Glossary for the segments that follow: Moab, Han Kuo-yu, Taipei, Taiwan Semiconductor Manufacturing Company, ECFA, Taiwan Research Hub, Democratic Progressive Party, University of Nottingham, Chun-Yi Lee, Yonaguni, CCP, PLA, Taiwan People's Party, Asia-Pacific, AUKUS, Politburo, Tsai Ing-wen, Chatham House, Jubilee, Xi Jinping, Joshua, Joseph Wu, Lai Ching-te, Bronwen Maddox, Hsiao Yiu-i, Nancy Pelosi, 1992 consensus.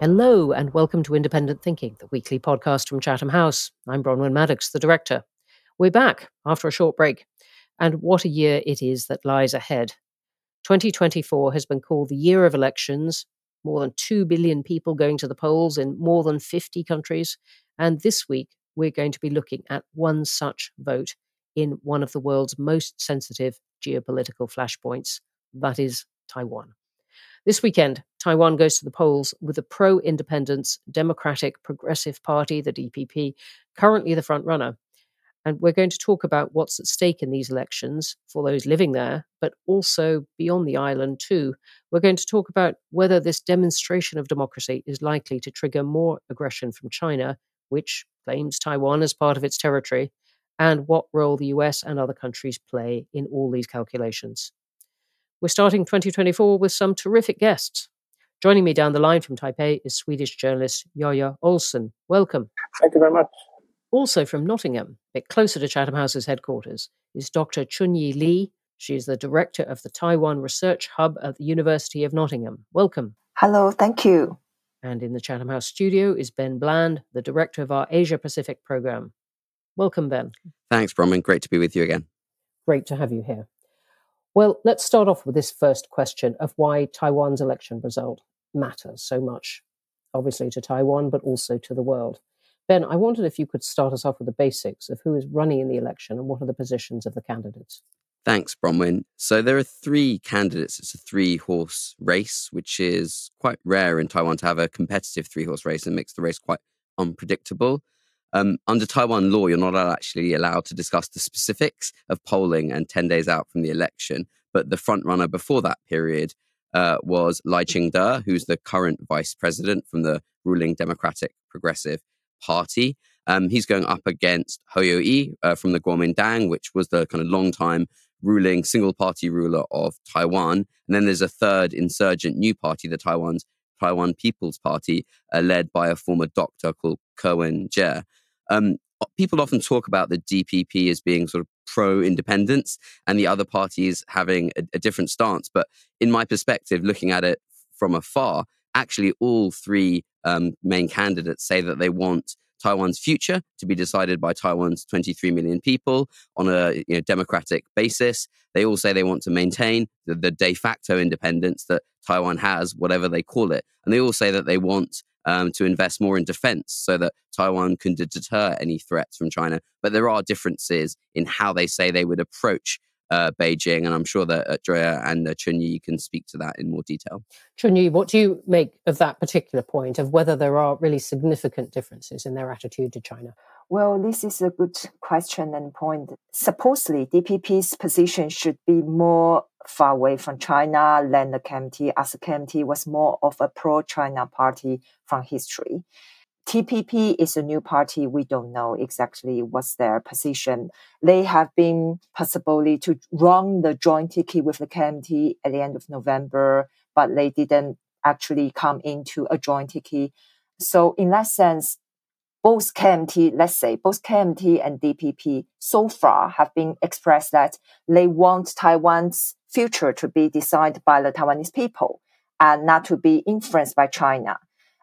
Hello and welcome to Independent Thinking, the weekly podcast from Chatham House. I'm Bronwen Maddox, the director. We're back after a short break, and what a year it is that lies ahead. 2024 has been called the year of elections, more than 2 billion people going to the polls in more than 50 countries, and this week we're going to be looking at one such vote in one of the world's most sensitive geopolitical flashpoints, that is Taiwan. This weekend, Taiwan goes to the polls with the pro-independence Democratic Progressive Party, the DPP, currently the front-runner. And we're going to talk about what's at stake in these elections for those living there, but also beyond the island too. We're going to talk about whether this demonstration of democracy is likely to trigger more aggression from China, which claims Taiwan as part of its territory, and what role the US and other countries play in all these calculations. We're starting 2024 with some terrific guests. Joining me down the line from Taipei is Swedish journalist Jojje Olsson. Welcome. Thank you very much. Also from Nottingham, a bit closer to Chatham House's headquarters, is Dr. Chun-Yi Lee. She is the director of the Taiwan Research Hub at the University of Nottingham. Welcome. Hello, thank you. And in the Chatham House studio is Ben Bland, the director of our Asia-Pacific program. Welcome, Ben. Thanks, Bronwen. Great to be with you again. Great to have you here. Well, let's start off with this first question of why Taiwan's election result matters so much, obviously to Taiwan, but also to the world. Ben, I wondered if you could start us off with the basics of who is running in the election and what are the positions of the candidates. Thanks, Bronwen. So there are three candidates. It's a three-horse race, which is quite rare in Taiwan to have a competitive three-horse race and makes the race quite unpredictable. Under Taiwan law, you're not actually allowed to discuss the specifics of polling and 10 days out from the election. But the front runner before that period was Lai Ching-te, who's the current vice president from the ruling Democratic Progressive Party. He's going up against Hsiao Yiu-i from the Kuomintang, which was the kind of long-time ruling single-party ruler of Taiwan. And then there's a third insurgent new party, the Taiwan People's Party, led by a former doctor called Kerwin Chia. People often talk about the DPP as being sort of pro-independence and the other parties having a different stance. But in my perspective, looking at it from afar, actually all three main candidates say that they want Taiwan's future to be decided by Taiwan's 23 million people on a democratic basis. They all say they want to maintain the de facto independence that Taiwan has, whatever they call it. And they all say that they want to invest more in defense so that Taiwan can deter any threats from China. But there are differences in how they say they would approach Beijing. And I'm sure that Joya and Chun-Yi can speak to that in more detail. Chun-Yi, what do you make of that particular point of whether there are really significant differences in their attitude to China? Well, this is a good question and point. Supposedly, DPP's position should be more far away from China than the KMT, as the KMT was more of a pro-China party from history. TPP is a new party. We don't know exactly what's their position. They have been possibly to run the joint ticket with the KMT at the end of November, but they didn't actually come into a joint ticket. So in that sense, both KMT and DPP so far have been expressed that they want Taiwan's future to be decided by the Taiwanese people and not to be influenced by China.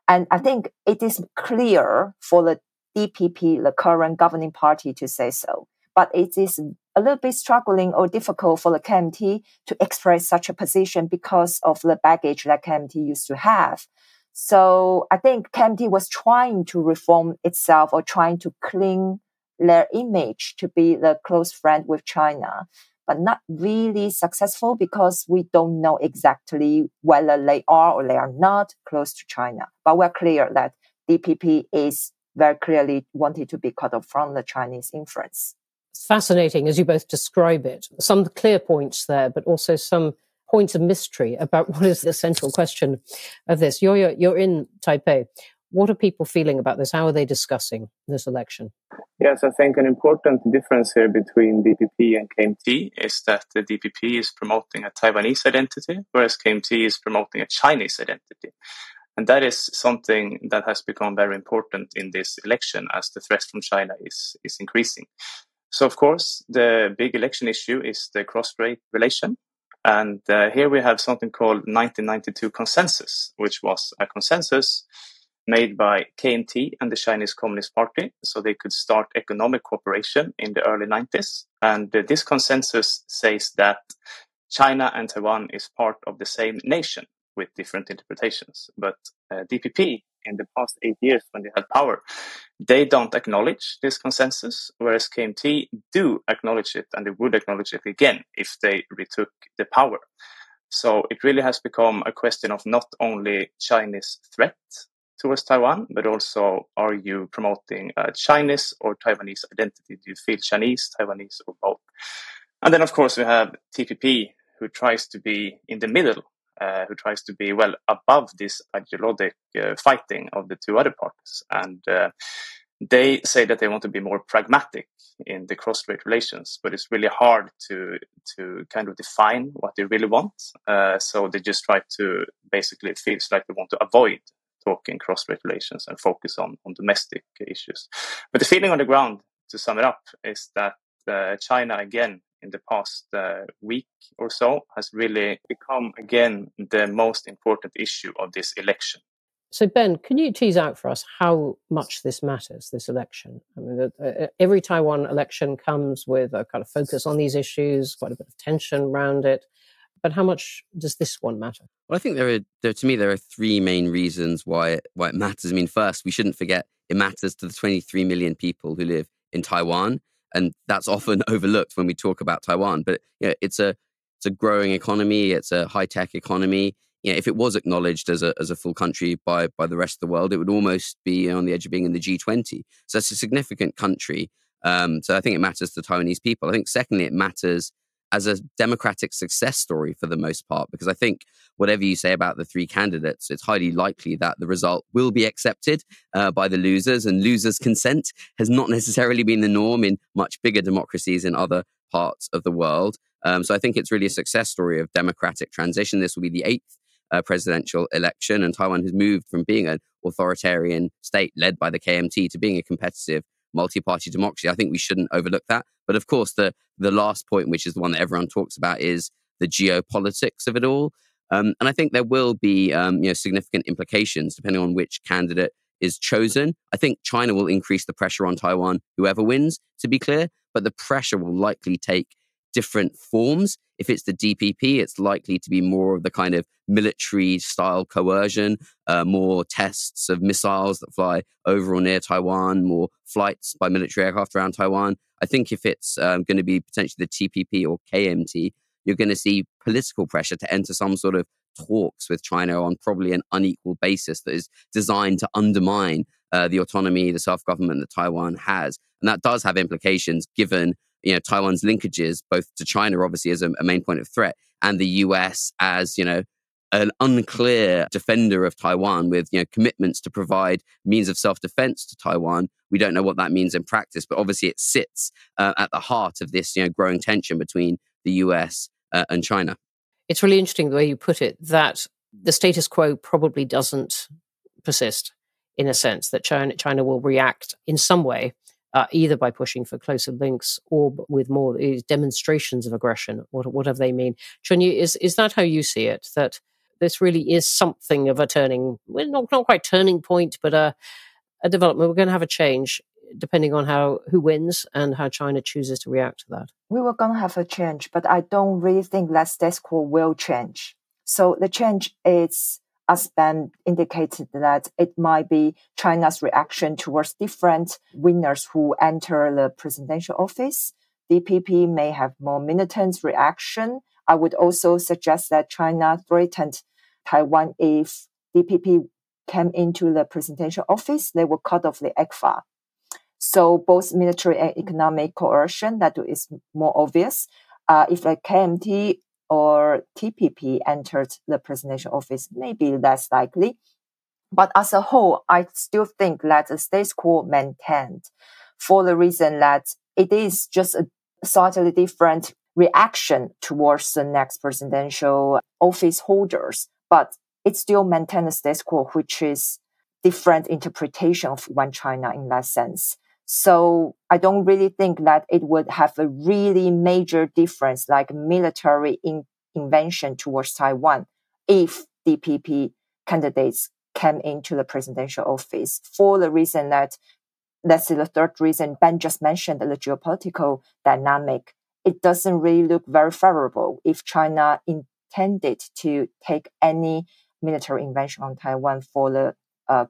And I think it is clear for the DPP, the current governing party, to say so. But it is a little bit struggling or difficult for the KMT to express such a position because of the baggage that KMT used to have. So I think KMT was trying to reform itself or trying to clean their image to be the close friend with China, but not really successful because we don't know exactly whether they are or they are not close to China. But we're clear that DPP is very clearly wanting to be cut off from the Chinese influence. Fascinating, as you both describe it. Some clear points there, but also some points of mystery about what is the central question of this. You're in Taipei. What are people feeling about this? How are they discussing this election? Yes, I think an important difference here between DPP and KMT is that the DPP is promoting a Taiwanese identity, whereas KMT is promoting a Chinese identity. And that is something that has become very important in this election as the threat from China is increasing. So, of course, the big election issue is the cross-strait relation. And here we have something called 1992 consensus, which was a consensus made by KMT and the Chinese Communist Party so they could start economic cooperation in the early 90s. And this consensus says that China and Taiwan is part of the same nation with different interpretations. But DPP, in the past 8 years when they had power, they don't acknowledge this consensus, whereas KMT do acknowledge it, and they would acknowledge it again if they retook the power. So it really has become a question of not only Chinese threat towards Taiwan, but also, are you promoting a Chinese or Taiwanese identity? Do you feel Chinese, Taiwanese, or both? And then, of course, we have TPP, who tries to be in the middle, who tries to be well above this ideological fighting of the two other parties. And they say that they want to be more pragmatic in the cross-strait relations, but it's really hard to kind of define what they really want. So they just try to basically, it feels like they want to avoid talking cross-strait relations and focus on domestic issues. But the feeling on the ground, to sum it up, is that China, again, in the past week or so, has really become, again, the most important issue of this election. So, Ben, can you tease out for us how much this matters, this election? I mean, every Taiwan election comes with a kind of focus on these issues, quite a bit of tension around it. But how much does this one matter? Well, I think there are three main reasons why it matters. I mean, first, we shouldn't forget it matters to the 23 million people who live in Taiwan, and that's often overlooked when we talk about Taiwan. But you know, it's a growing economy, it's a high tech economy. You know, if it was acknowledged as a full country by the rest of the world, it would almost be on the edge of being in the G20. So that's a significant country. So I think it matters to Taiwanese people. I think secondly, it matters as a democratic success story for the most part, because I think whatever you say about the three candidates, it's highly likely that the result will be accepted by the losers, and losers' consent has not necessarily been the norm in much bigger democracies in other parts of the world. So I think it's really a success story of democratic transition. This will be the eighth presidential election, and Taiwan has moved from being an authoritarian state led by the KMT to being a competitive multi-party democracy. I think we shouldn't overlook that. But of course, the last point, which is the one that everyone talks about, is the geopolitics of it all. And I think there will be significant implications depending on which candidate is chosen. I think China will increase the pressure on Taiwan, whoever wins, to be clear. But the pressure will likely take different forms. If it's the DPP, it's likely to be more of the kind of military-style coercion, more tests of missiles that fly over or near Taiwan, more flights by military aircraft around Taiwan. I think if it's going to be potentially the TPP or KMT, you're going to see political pressure to enter some sort of talks with China on probably an unequal basis that is designed to undermine the autonomy, the self-government that Taiwan has. And that does have implications given Taiwan's linkages both to China, obviously, as a main point of threat, and the US as, an unclear defender of Taiwan with, commitments to provide means of self-defense to Taiwan. We don't know what that means in practice, but obviously it sits at the heart of this, growing tension between the US and China. It's really interesting the way you put it, that the status quo probably doesn't persist, in a sense, that China will react in some way, either by pushing for closer links or with more demonstrations of aggression, whatever they mean. Chun-Yi, is that how you see it? That this really is something of a turning, well, not quite turning point, but a development. We're going to have a change depending on who wins and how China chooses to react to that. We were going to have a change, but I don't really think that status quo will change. So the change is, as Ben indicated, that it might be China's reaction towards different winners who enter the presidential office. DPP may have more militant reaction. I would also suggest that China threatened Taiwan if DPP came into the presidential office, they would cut off the ECFA. So both military and economic coercion, that is more obvious. If the KMT or TPP entered the presidential office, maybe less likely. But as a whole, I still think that the status quo maintained, for the reason that it is just a slightly different reaction towards the next presidential office holders. But it still maintained the status quo, which is different interpretation of one China in that sense. So I don't really think that it would have a really major difference, like military invention towards Taiwan if DPP candidates came into the presidential office, for the reason that, that's the third reason Ben just mentioned, the geopolitical dynamic. It doesn't really look very favorable if China intended to take any military invention on Taiwan for the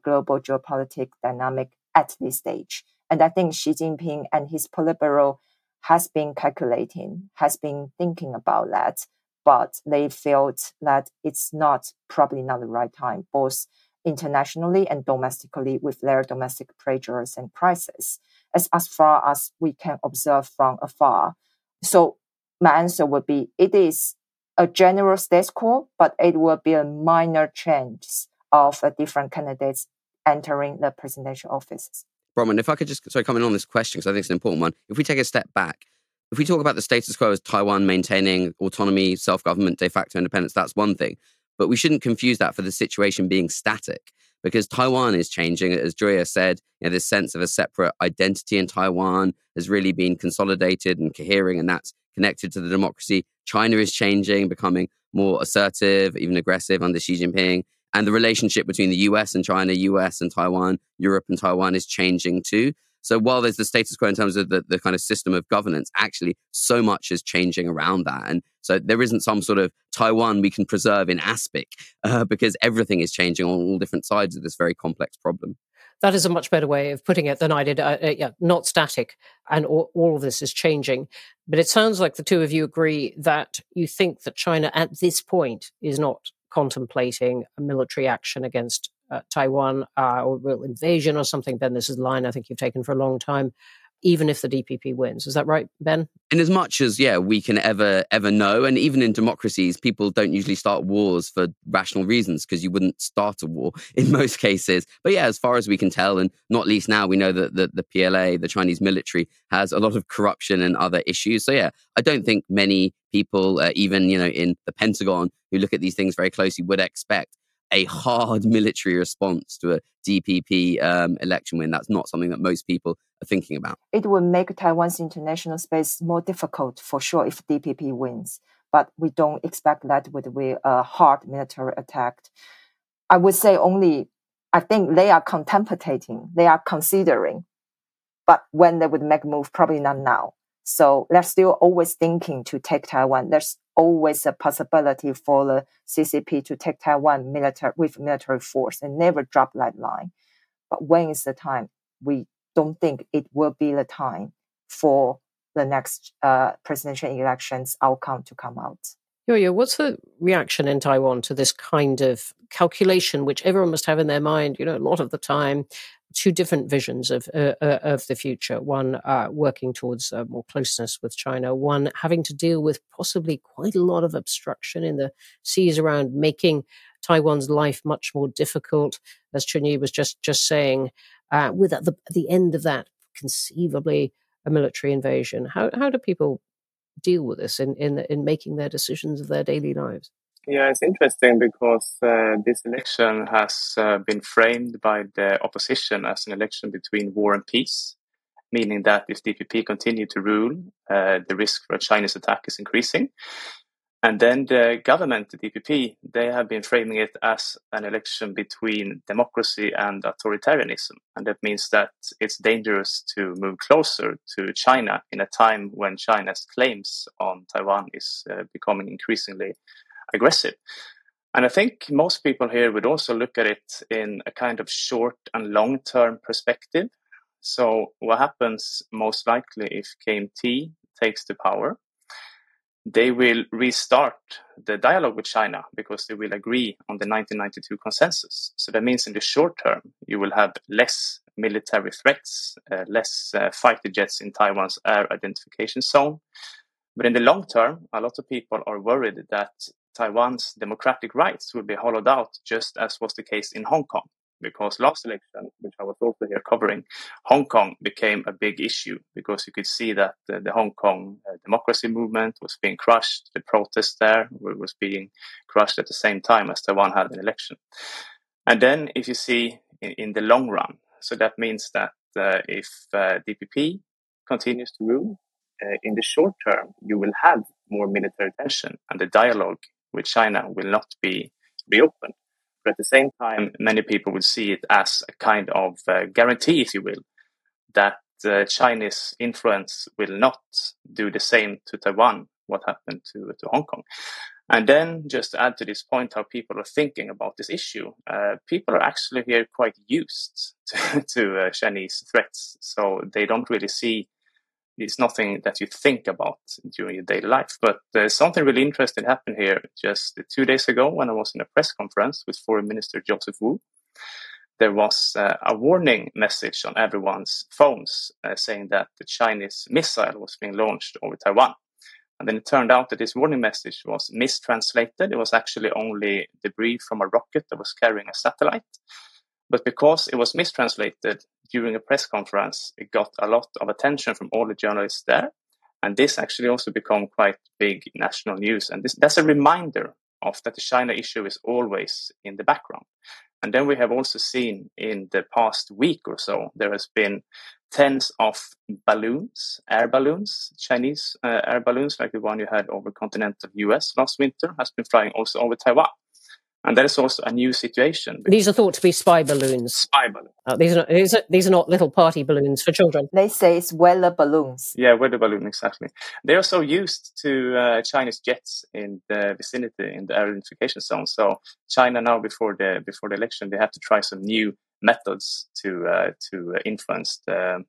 global geopolitical dynamic at this stage. And I think Xi Jinping and his Politburo has been calculating, has been thinking about that, but they felt that it's not probably not the right time, both internationally and domestically with their domestic pressures and prices, as far as we can observe from afar. So my answer would be, it is a general status quo, but it will be a minor change of different candidates entering the presidential offices. Bronwen, if I could just come in on this question, because I think it's an important one. If we take a step back, if we talk about the status quo as Taiwan maintaining autonomy, self-government, de facto independence, that's one thing. But we shouldn't confuse that for the situation being static, because Taiwan is changing. As Jojje said, this sense of a separate identity in Taiwan has really been consolidated and cohering, and that's connected to the democracy. China is changing, becoming more assertive, even aggressive under Xi Jinping. And the relationship between the US and China, US and Taiwan, Europe and Taiwan is changing too. So while there's the status quo in terms of the kind of system of governance, actually so much is changing around that. And so there isn't some sort of Taiwan we can preserve in aspic because everything is changing on all different sides of this very complex problem. That is a much better way of putting it than I did. Not static. And all of this is changing. But it sounds like the two of you agree that you think that China at this point is not contemplating a military action against Taiwan or real invasion or something. Ben, this is the line I think you've taken for a long time, even if the DPP wins. Is that right, Ben? In as much as, we can ever know, and even in democracies, people don't usually start wars for rational reasons because you wouldn't start a war in most cases. But as far as we can tell, and not least now we know that the PLA, the Chinese military, has a lot of corruption and other issues. So I don't think many people, even in the Pentagon, who look at these things very closely would expect a hard military response to a DPP election win. That's not something that most people are thinking about. It will make Taiwan's international space more difficult for sure if DPP wins, but we don't expect that would be a hard military attack. I would say only, I think they are contemplating, they are considering, but when they would make move, probably not now. So they're still always thinking to take Taiwan. There's always a possibility for the CCP to take Taiwan with military force and never drop that line. But when is the time? We don't think it will be the time for the next presidential election's outcome to come out. Jojje, what's the reaction in Taiwan to this kind of calculation, which everyone must have in their mind, a lot of the time, two different visions of the future, one working towards more closeness with China, one having to deal with possibly quite a lot of obstruction in the seas around making Taiwan's life much more difficult, as Chun-Yi was just saying, with at the end of that, conceivably, a military invasion. How do people deal with this in making their decisions of their daily lives? Yeah, it's interesting because this election has been framed by the opposition as an election between war and peace, meaning that if DPP continue to rule, the risk for a Chinese attack is increasing. And then the government, the DPP, they have been framing it as an election between democracy and authoritarianism. And that means that it's dangerous to move closer to China in a time when China's claims on Taiwan is becoming increasingly aggressive. And I think most people here would also look at it in a kind of short and long-term perspective. So what happens most likely if KMT takes the power, they will restart the dialogue with China because they will agree on the 1992 consensus. So that means in the short term, you will have less military threats, less fighter jets in Taiwan's air identification zone. But in the long term, a lot of people are worried that Taiwan's democratic rights will be hollowed out, just as was the case in Hong Kong, because last election, which I was also here covering, Hong Kong became a big issue because you could see that the Hong Kong democracy movement was being crushed, the protests there was being crushed at the same time as Taiwan had an election. And then if you see in the long run, so that means that if DPP continues to rule, in the short term, you will have more military tension and the dialogue with China will not be open. But at the same time, many people will see it as a kind of guarantee, if you will, that Chinese influence will not do the same to Taiwan, what happened to Hong Kong. And then just to add to this point, how people are thinking about this issue, people are actually here quite used to Chinese threats. So they don't really see, it's nothing that you think about during your daily life. But something really interesting happened here just 2 days ago when I was in a press conference with Foreign Minister Joseph Wu. There was a warning message on everyone's phones saying that the Chinese missile was being launched over Taiwan. And then it turned out that this warning message was mistranslated. It was actually only debris from a rocket that was carrying a satellite. But because it was mistranslated during a press conference, it got a lot of attention from all the journalists there. And this actually also became quite big national news. And that's a reminder of that the China issue is always in the background. And then we have also seen in the past week or so, there has been tens of balloons, air balloons, Chinese air balloons, like the one you had over continental US last winter, has been flying also over Taiwan. And that is also a new situation. These are thought to be spy balloons. Spy balloons. These are not little party balloons for children. They say it's weather balloons. Yeah, weather balloon, exactly. They are so used to Chinese jets in the vicinity, in the air identification zone. So China now, before the election, they have to try some new methods to influence the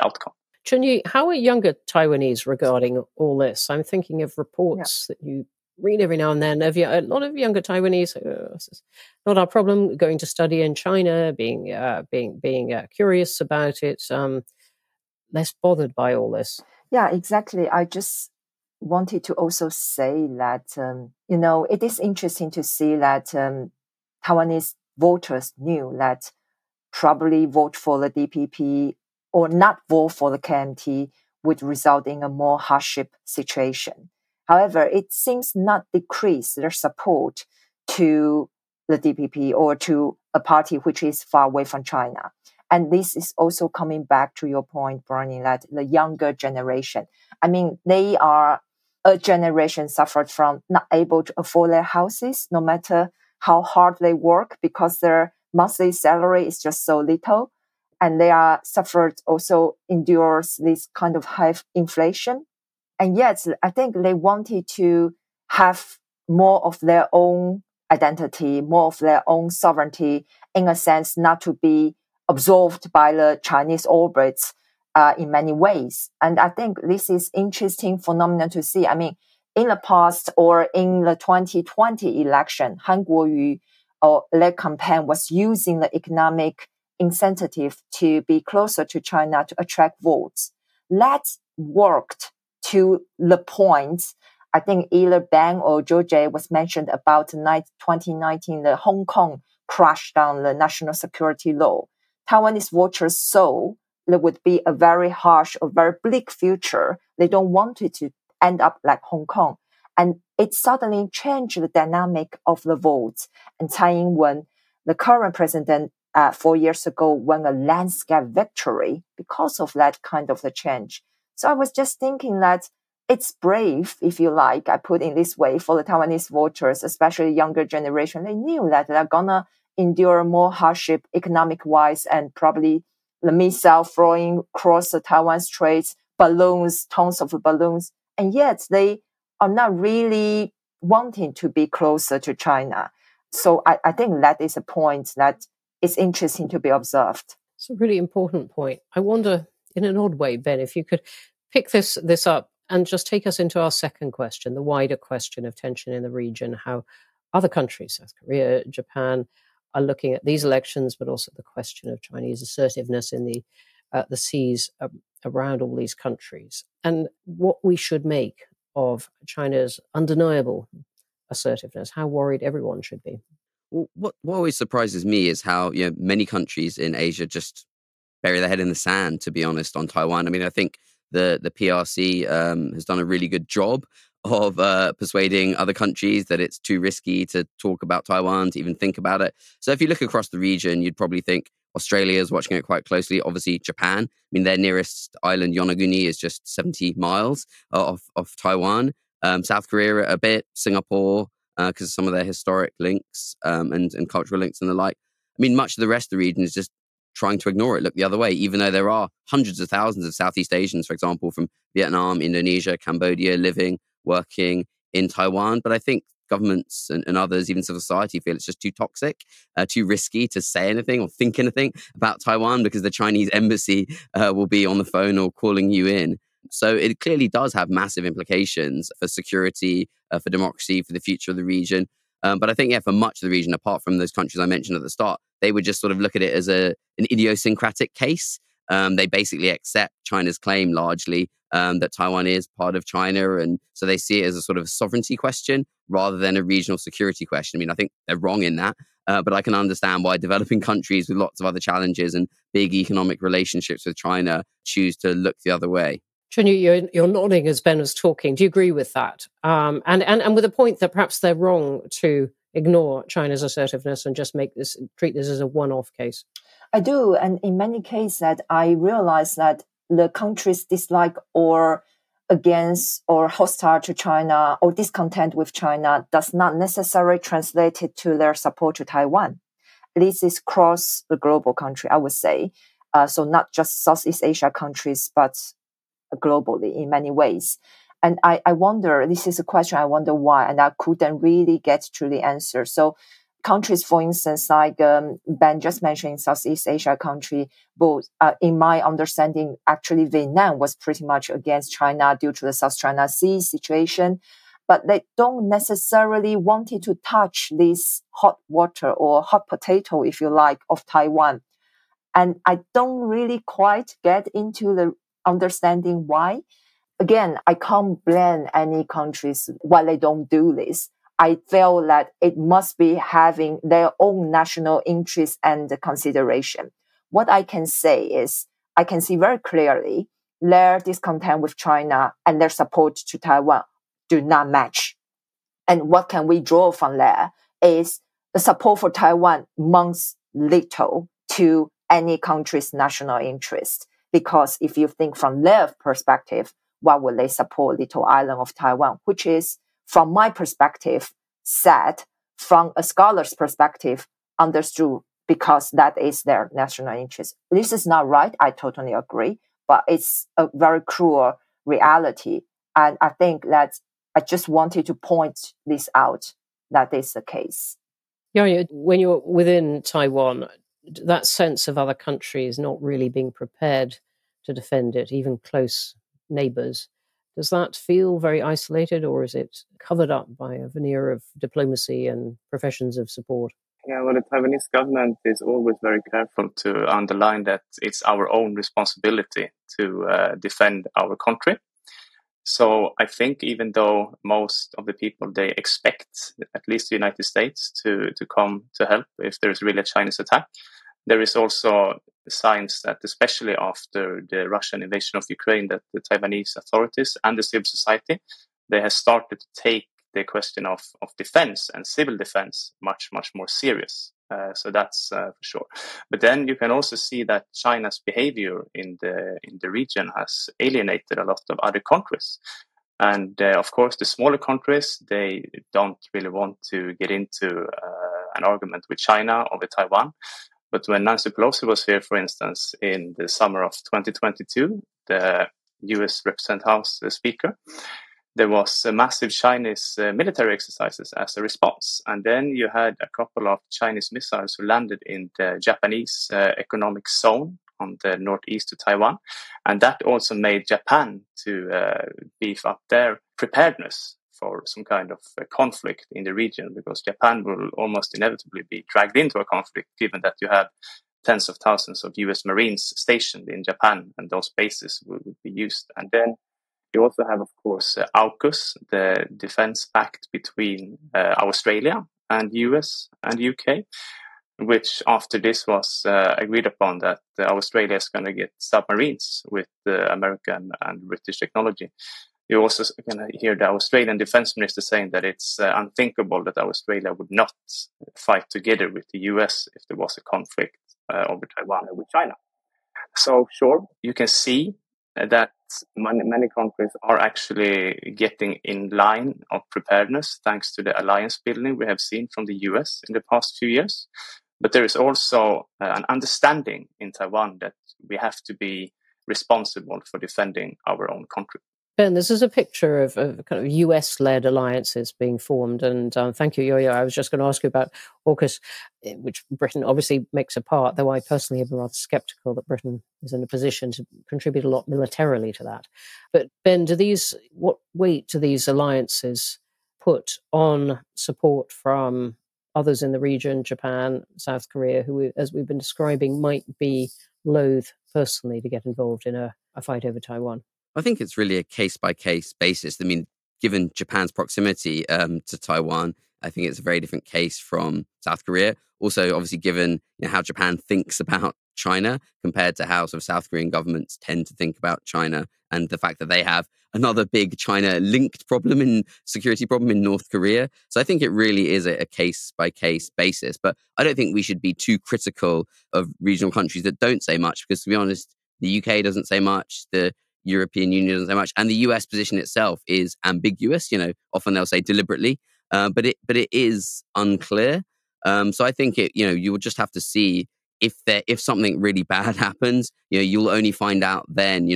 outcome. Chun-Yi, how are younger Taiwanese regarding all this? I'm thinking of reports that you read every now and then of a lot of younger Taiwanese. This is not our problem. Going to study in China, being curious about it, less bothered by all this. Yeah, exactly. I just wanted to also say that it is interesting to see that Taiwanese voters knew that probably vote for the DPP or not vote for the KMT would result in a more hardship situation. However, it seems not decrease their support to the DPP or to a party which is far away from China. And this is also coming back to your point, Bronwen, that the younger generation, I mean, they are a generation suffered from not able to afford their houses, no matter how hard they work, because their monthly salary is just so little. And they are suffered also endures this kind of high inflation. And yet, I think they wanted to have more of their own identity, more of their own sovereignty, in a sense, not to be absorbed by the Chinese orbits in many ways. And I think this is interesting phenomenon to see. I mean, in the past or in the 2020 election, Han Kuo-yu or their campaign was using the economic incentive to be closer to China to attract votes. That worked. To the point, I think either Ben or Jojje was mentioned about 2019, the Hong Kong crash down the national security law. Taiwanese voters saw there would be a very harsh or very bleak future. They don't want it to end up like Hong Kong. And it suddenly changed the dynamic of the votes. And Tsai Ing-wen, the current president, 4 years ago, won a landslide victory because of that kind of the change. So I was just thinking that it's brave, if you like, I put in this way, for the Taiwanese voters, especially younger generation. They knew that they're going to endure more hardship economic-wise, and probably the missile throwing across the Taiwan Straits, balloons, tons of balloons. And yet they are not really wanting to be closer to China. So I think that is a point that is interesting to be observed. It's a really important point. I wonder, in an odd way, Ben, if you could pick this up and just take us into our second question, the wider question of tension in the region, how other countries, South Korea, Japan, are looking at these elections, but also the question of Chinese assertiveness in the seas around all these countries, and what we should make of China's undeniable assertiveness, how worried everyone should be. Well, what always surprises me is how many countries in Asia just bury their head in the sand, to be honest, on Taiwan. I mean, I think the PRC has done a really good job of persuading other countries that it's too risky to talk about Taiwan, to even think about it. So if you look across the region, you'd probably think Australia is watching it quite closely. Obviously, Japan. I mean, their nearest island, Yonaguni, is just 70 miles off Taiwan. South Korea a bit, Singapore, because of some of their historic links and cultural links and the like. I mean, much of the rest of the region is just trying to ignore it, look the other way, even though there are hundreds of thousands of Southeast Asians, for example, from Vietnam, Indonesia, Cambodia, living, working in Taiwan. But I think governments and others, even civil society, feel it's just too toxic, too risky to say anything or think anything about Taiwan because the Chinese embassy will be on the phone or calling you in. So it clearly does have massive implications for security, for democracy, for the future of the region. But I think, for much of the region, apart from those countries I mentioned at the start, they would just sort of look at it as an idiosyncratic case. They basically accept China's claim largely that Taiwan is part of China. And so they see it as a sort of sovereignty question rather than a regional security question. I mean, I think they're wrong in that. But I can understand why developing countries with lots of other challenges and big economic relationships with China choose to look the other way. Chun-Yi, you're nodding as Ben was talking. Do you agree with that? And with the point that perhaps they're wrong to ignore China's assertiveness and just treat this as a one-off case? I do. And in many cases, that I realize that the countries dislike or against or hostile to China or discontent with China does not necessarily translate to their support to Taiwan. This is across the global country, I would say. So not just Southeast Asia countries, but globally in many ways. And I wonder, this is a question I wonder why, and I couldn't really get to the answer. So countries, for instance, like Ben just mentioned, Southeast Asia country, both in my understanding, actually Vietnam was pretty much against China due to the South China Sea situation, but they don't necessarily wanted to touch this hot water or hot potato, if you like, of Taiwan. And I don't really quite get into the understanding why. Again, I can't blame any countries why they don't do this. I feel that it must be having their own national interest and consideration. What I can say is, I can see very clearly their discontent with China and their support to Taiwan do not match. And what can we draw from there is the support for Taiwan means little to any country's national interest. Because if you think from their perspective, why would they support little island of Taiwan, which is, from my perspective, sad, from a scholar's perspective, understood, because that is their national interest. This is not right, I totally agree, but it's a very cruel reality. And I think that I just wanted to point this out, that is the case. Yeah, when you're within Taiwan, that sense of other countries not really being prepared to defend it, even close neighbours, does that feel very isolated, or is it covered up by a veneer of diplomacy and professions of support? Yeah, well, the Taiwanese government is always very careful to underline that it's our own responsibility to defend our country. So I think even though most of the people, they expect at least the United States to come to help if there is really a Chinese attack, there is also signs that, especially after the Russian invasion of Ukraine, that the Taiwanese authorities and the civil society, they have started to take the question of defense and civil defense much, much more serious. So that's for sure. But then you can also see that China's behavior in the region has alienated a lot of other countries. And of course, the smaller countries, they don't really want to get into an argument with China over Taiwan. But when Nancy Pelosi was here, for instance, in the summer of 2022, the US Representative House Speaker, there was a massive Chinese military exercises as a response. And then you had a couple of Chinese missiles who landed in the Japanese economic zone on the northeast of Taiwan. And that also made Japan to beef up their preparedness for some kind of conflict in the region, because Japan will almost inevitably be dragged into a conflict, given that you have tens of thousands of US Marines stationed in Japan, and those bases will be used. And then you also have, of course, AUKUS, the defense pact between Australia and US and UK, which after this was agreed upon that Australia is going to get submarines with American and British technology. You also can hear the Australian defense minister saying that it's unthinkable that Australia would not fight together with the US if there was a conflict over Taiwan with China. So sure, you can see that many countries are actually getting in line of preparedness thanks to the alliance building we have seen from the US in the past few years. But there is also an understanding in Taiwan that we have to be responsible for defending our own country. Ben, this is a picture of kind of US-led alliances being formed. And thank you, Yoyo. I was just going to ask you about AUKUS, which Britain obviously makes a part, though I personally am rather sceptical that Britain is in a position to contribute a lot militarily to that. But Ben, what weight do these alliances put on support from others in the region, Japan, South Korea, who, as we've been describing, might be loath personally to get involved in a fight over Taiwan? I think it's really a case-by-case basis. I mean, given Japan's proximity to Taiwan, I think it's a very different case from South Korea. Also, obviously, given how Japan thinks about China compared to how sort of South Korean governments tend to think about China, and the fact that they have another big China-linked problem in security problem in North Korea. So I think it really is a case-by-case basis. But I don't think we should be too critical of regional countries that don't say much, because to be honest, the UK doesn't say much, the European Union doesn't say much, and the US position itself is ambiguous. Often they'll say deliberately, but it is unclear. So I think you will just have to see if something really bad happens. You'll only find out then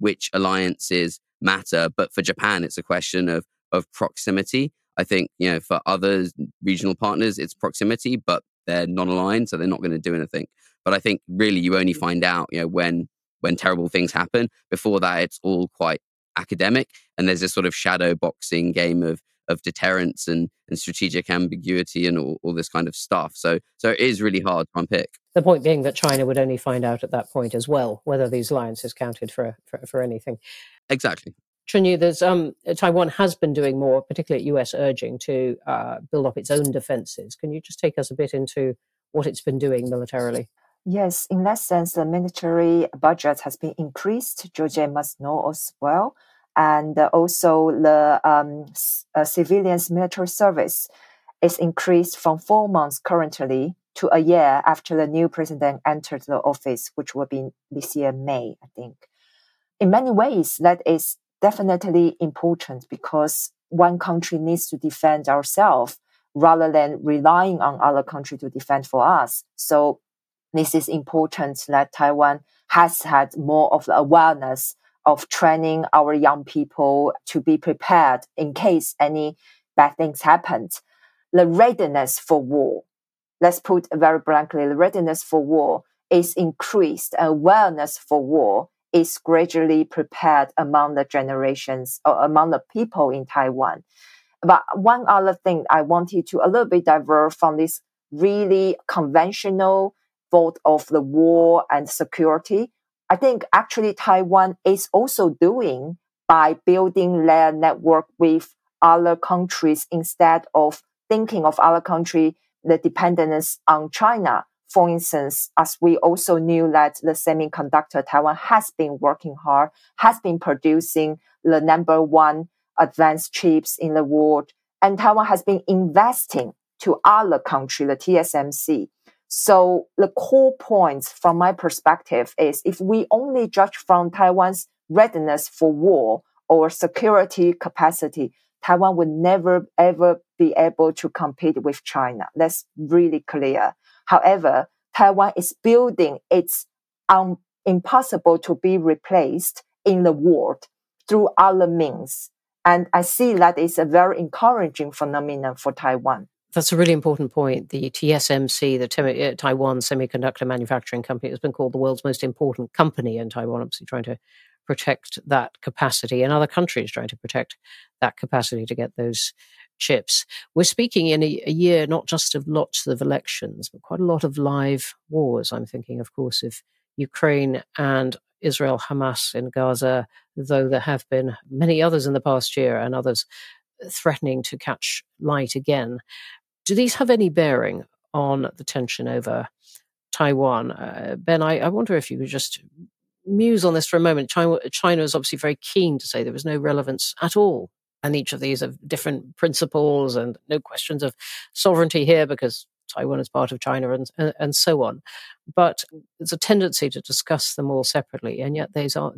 which alliances matter. But for Japan, it's a question of proximity. I think for other regional partners, it's proximity, but they're non-aligned, so they're not going to do anything. But I think really you only find out when terrible things happen. Before that, it's all quite academic. And there's this sort of shadow boxing game of deterrence and strategic ambiguity and all this kind of stuff. So it is really hard to unpick. The point being that China would only find out at that point as well whether these alliances counted for anything. Exactly. Chun-Yi, Taiwan has been doing more, particularly at US urging, to build up its own defences. Can you just take us a bit into what it's been doing militarily? Yes, in that sense, the military budget has been increased. Jojje must know as well. And also the civilian's military service is increased from 4 months currently to a year after the new president entered the office, which will be this year, May, I think. In many ways, that is definitely important because one country needs to defend ourselves rather than relying on other country to defend for us. So this is important that Taiwan has had more of the awareness of training our young people to be prepared in case any bad things happened. The readiness for war, let's put it very blankly, the readiness for war is increased. Awareness for war is gradually prepared among the generations or among the people in Taiwan. But one other thing I wanted to a little bit divert from this really conventional both of the war and security, I think actually Taiwan is also doing by building their network with other countries instead of thinking of other country, the dependence on China. For instance, as we also knew that the semiconductor Taiwan has been working hard, has been producing the number one advanced chips in the world, and Taiwan has been investing to other country, the TSMC. So the core point from my perspective is if we only judge from Taiwan's readiness for war or security capacity, Taiwan would never, ever be able to compete with China. That's really clear. However, Taiwan is building its impossible to be replaced in the world through other means. And I see that it's a very encouraging phenomenon for Taiwan. That's a really important point. The TSMC, the Taiwan Semiconductor Manufacturing Company, has been called the world's most important company in Taiwan, obviously trying to protect that capacity, and other countries trying to protect that capacity to get those chips. We're speaking in a year not just of lots of elections, but quite a lot of live wars. I'm thinking, of course, of Ukraine and Israel, Hamas in Gaza, though there have been many others in the past year and others threatening to catch light again. Do these have any bearing on the tension over Taiwan? Ben, I wonder if you could just muse on this for a moment. China is obviously very keen to say there was no relevance at all. And each of these have different principles and no questions of sovereignty here because Taiwan is part of China and so on. But there's a tendency to discuss them all separately. And yet these are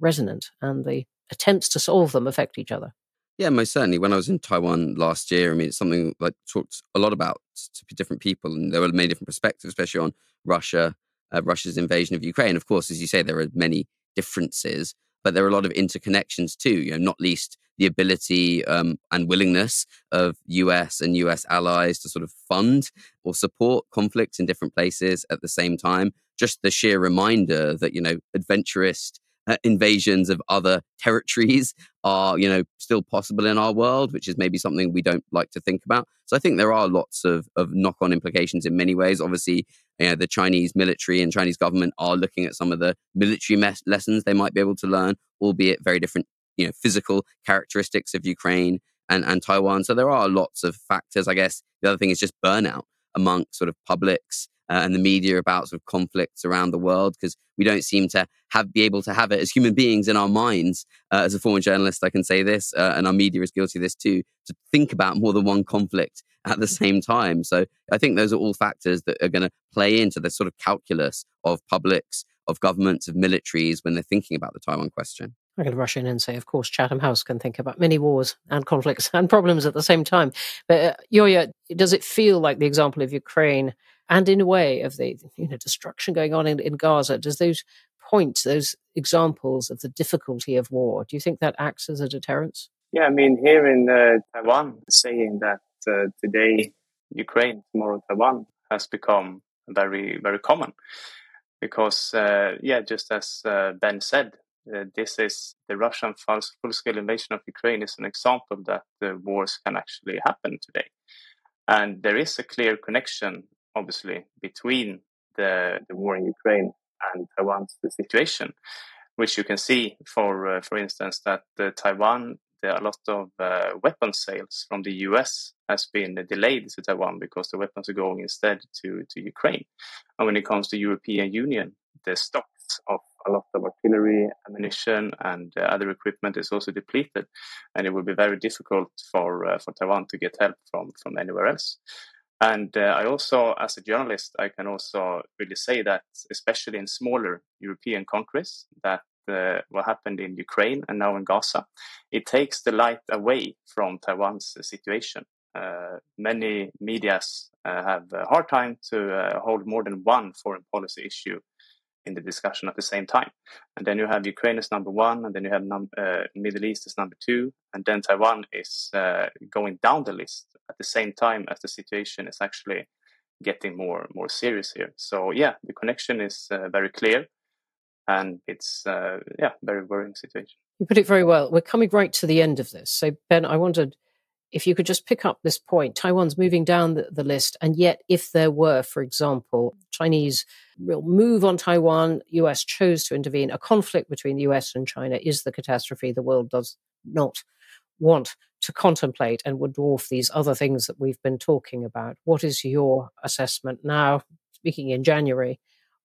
resonant, and the attempts to solve them affect each other. Yeah, most certainly. When I was in Taiwan last year, I mean, it's something I talked a lot about to different people, and there were many different perspectives, especially on Russia's invasion of Ukraine. Of course, as you say, there are many differences, but there are a lot of interconnections too, you know, not least the ability and willingness of US and US allies to sort of fund or support conflicts in different places at the same time. Just the sheer reminder that, you know, adventurist invasions of other territories are, you know, still possible in our world, which is maybe something we don't like to think about. So I think there are lots of knock-on implications in many ways. Obviously, you know, the Chinese military and Chinese government are looking at some of the military lessons they might be able to learn, albeit very different, you know, physical characteristics of Ukraine and Taiwan. So there are lots of factors. I guess the other thing is just burnout among sort of publics and the media about sort of conflicts around the world, because we don't seem to be able to have it as human beings in our minds. As a former journalist, I can say this, and our media is guilty of this too, to think about more than one conflict at the same time. So I think those are all factors that are going to play into the sort of calculus of publics, of governments, of militaries when they're thinking about the Taiwan question. I'm going to rush in and say, of course, Chatham House can think about many wars and conflicts and problems at the same time. But Jojje, does it feel like the example of Ukraine and in a way of the, you know, destruction going on in Gaza, does those point, those examples of the difficulty of war, do you think that acts as a deterrence? Yeah, I mean, here in Taiwan, saying that today Ukraine, tomorrow Taiwan has become very, very common. Because, just as Ben said, this is the Russian full-scale invasion of Ukraine is an example that wars can actually happen today. And there is a clear connection, obviously, between the war in Ukraine and Taiwan's situation, which you can see, for instance, that Taiwan, there are a lot of weapons sales from the US has been delayed to Taiwan because the weapons are going instead to Ukraine. And when it comes to European Union, the stocks of a lot of artillery, ammunition, and other equipment is also depleted, and it will be very difficult for Taiwan to get help from anywhere else. And I also, as a journalist, I can also really say that, especially in smaller European countries, that what happened in Ukraine and now in Gaza, it takes the light away from Taiwan's situation. Many medias have a hard time to hold more than one foreign policy issue in the discussion at the same time. And then you have Ukraine as number one, and then you have Middle East as number two, and then Taiwan is going down the list at the same time as the situation is actually getting more serious here. So yeah, the connection is very clear, and it's very worrying situation. You put it very well. We're coming right to the end of this. So Ben, I wondered if you could just pick up this point. Taiwan's moving down the list, and yet if there were, for example, Chinese real move on Taiwan, US chose to intervene, a conflict between the US and China is the catastrophe the world does not want to contemplate and would dwarf these other things that we've been talking about. What is your assessment now, speaking in January,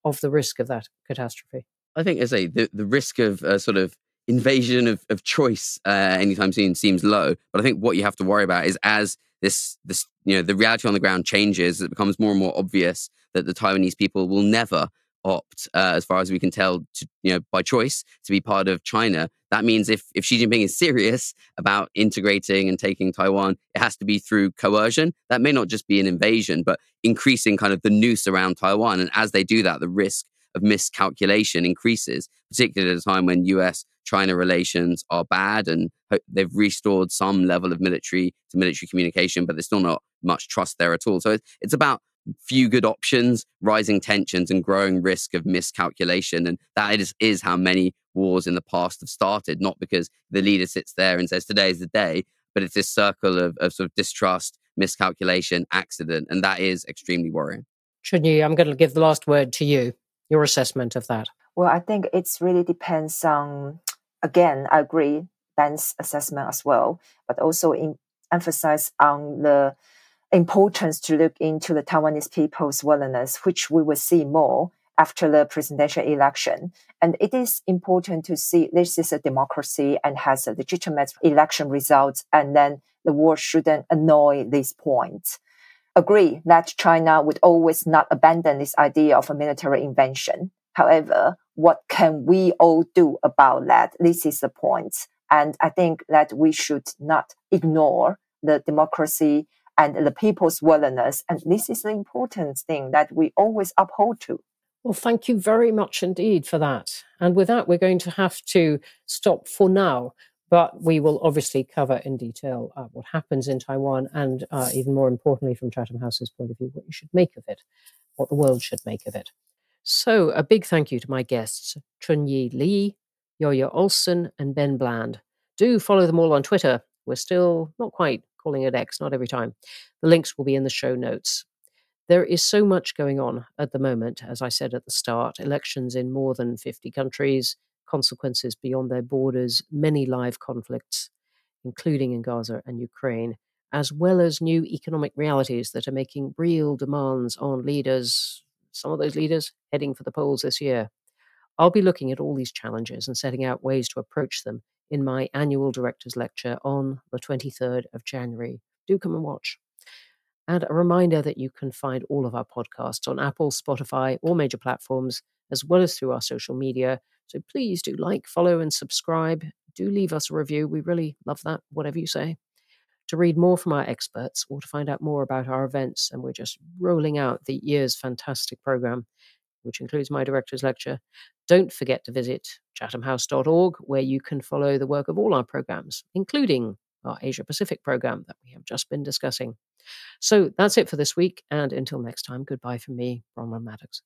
of the risk of that catastrophe? I think, as I say, the risk of sort of invasion of choice anytime soon seems low, but I think what you have to worry about is as this you know, the reality on the ground changes, it becomes more and more obvious that the Taiwanese people will never opt, as far as we can tell, to, you know, by choice, to be part of China. That means if Xi Jinping is serious about integrating and taking Taiwan, it has to be through coercion. That may not just be an invasion, but increasing kind of the noose around Taiwan. And as they do that, the risk of miscalculation increases, particularly at a time when US-China relations are bad and they've restored some level of military-to-military communication, but there's still not much trust there at all. So it's about few good options, rising tensions, and growing risk of miscalculation. And that is how many wars in the past have started, not because the leader sits there and says, today is the day, but it's this circle of sort of distrust, miscalculation, accident. And that is extremely worrying. Chun-Yi, I'm going to give the last word to you. Your assessment of that? Well, I think it really depends on, again, I agree, Ben's assessment as well, but also emphasize on the importance to look into the Taiwanese people's willingness, which we will see more after the presidential election. And it is important to see this is a democracy and has a legitimate election result, and then the war shouldn't annoy these points. Agree that China would always not abandon this idea of a military invasion. However, what can we all do about that? This is the point. And I think that we should not ignore the democracy and the people's willingness. And this is the important thing that we always uphold to. Well, thank you very much indeed for that. And with that, we're going to have to stop for now. But we will obviously cover in detail what happens in Taiwan and even more importantly from Chatham House's point of view, what you should make of it, what the world should make of it. So a big thank you to my guests, Chun-Yi Lee, Jojje Olsson and Ben Bland. Do follow them all on Twitter. We're still not quite calling it X, not every time. The links will be in the show notes. There is so much going on at the moment, as I said at the start, elections in more than 50 countries, consequences beyond their borders, many live conflicts, including in Gaza and Ukraine, as well as new economic realities that are making real demands on leaders, some of those leaders heading for the polls this year. I'll be looking at all these challenges and setting out ways to approach them in my annual director's lecture on the 23rd of January. Do come and watch. And a reminder that you can find all of our podcasts on Apple, Spotify, all major platforms, as well as through our social media. So please do like, follow, and subscribe. Do leave us a review. We really love that, whatever you say. To read more from our experts or to find out more about our events, and we're just rolling out the year's fantastic program, which includes my director's lecture, don't forget to visit chathamhouse.org, where you can follow the work of all our programs, including our Asia-Pacific program that we have just been discussing. So that's it for this week, and until next time, goodbye from me, Bronwen Maddox.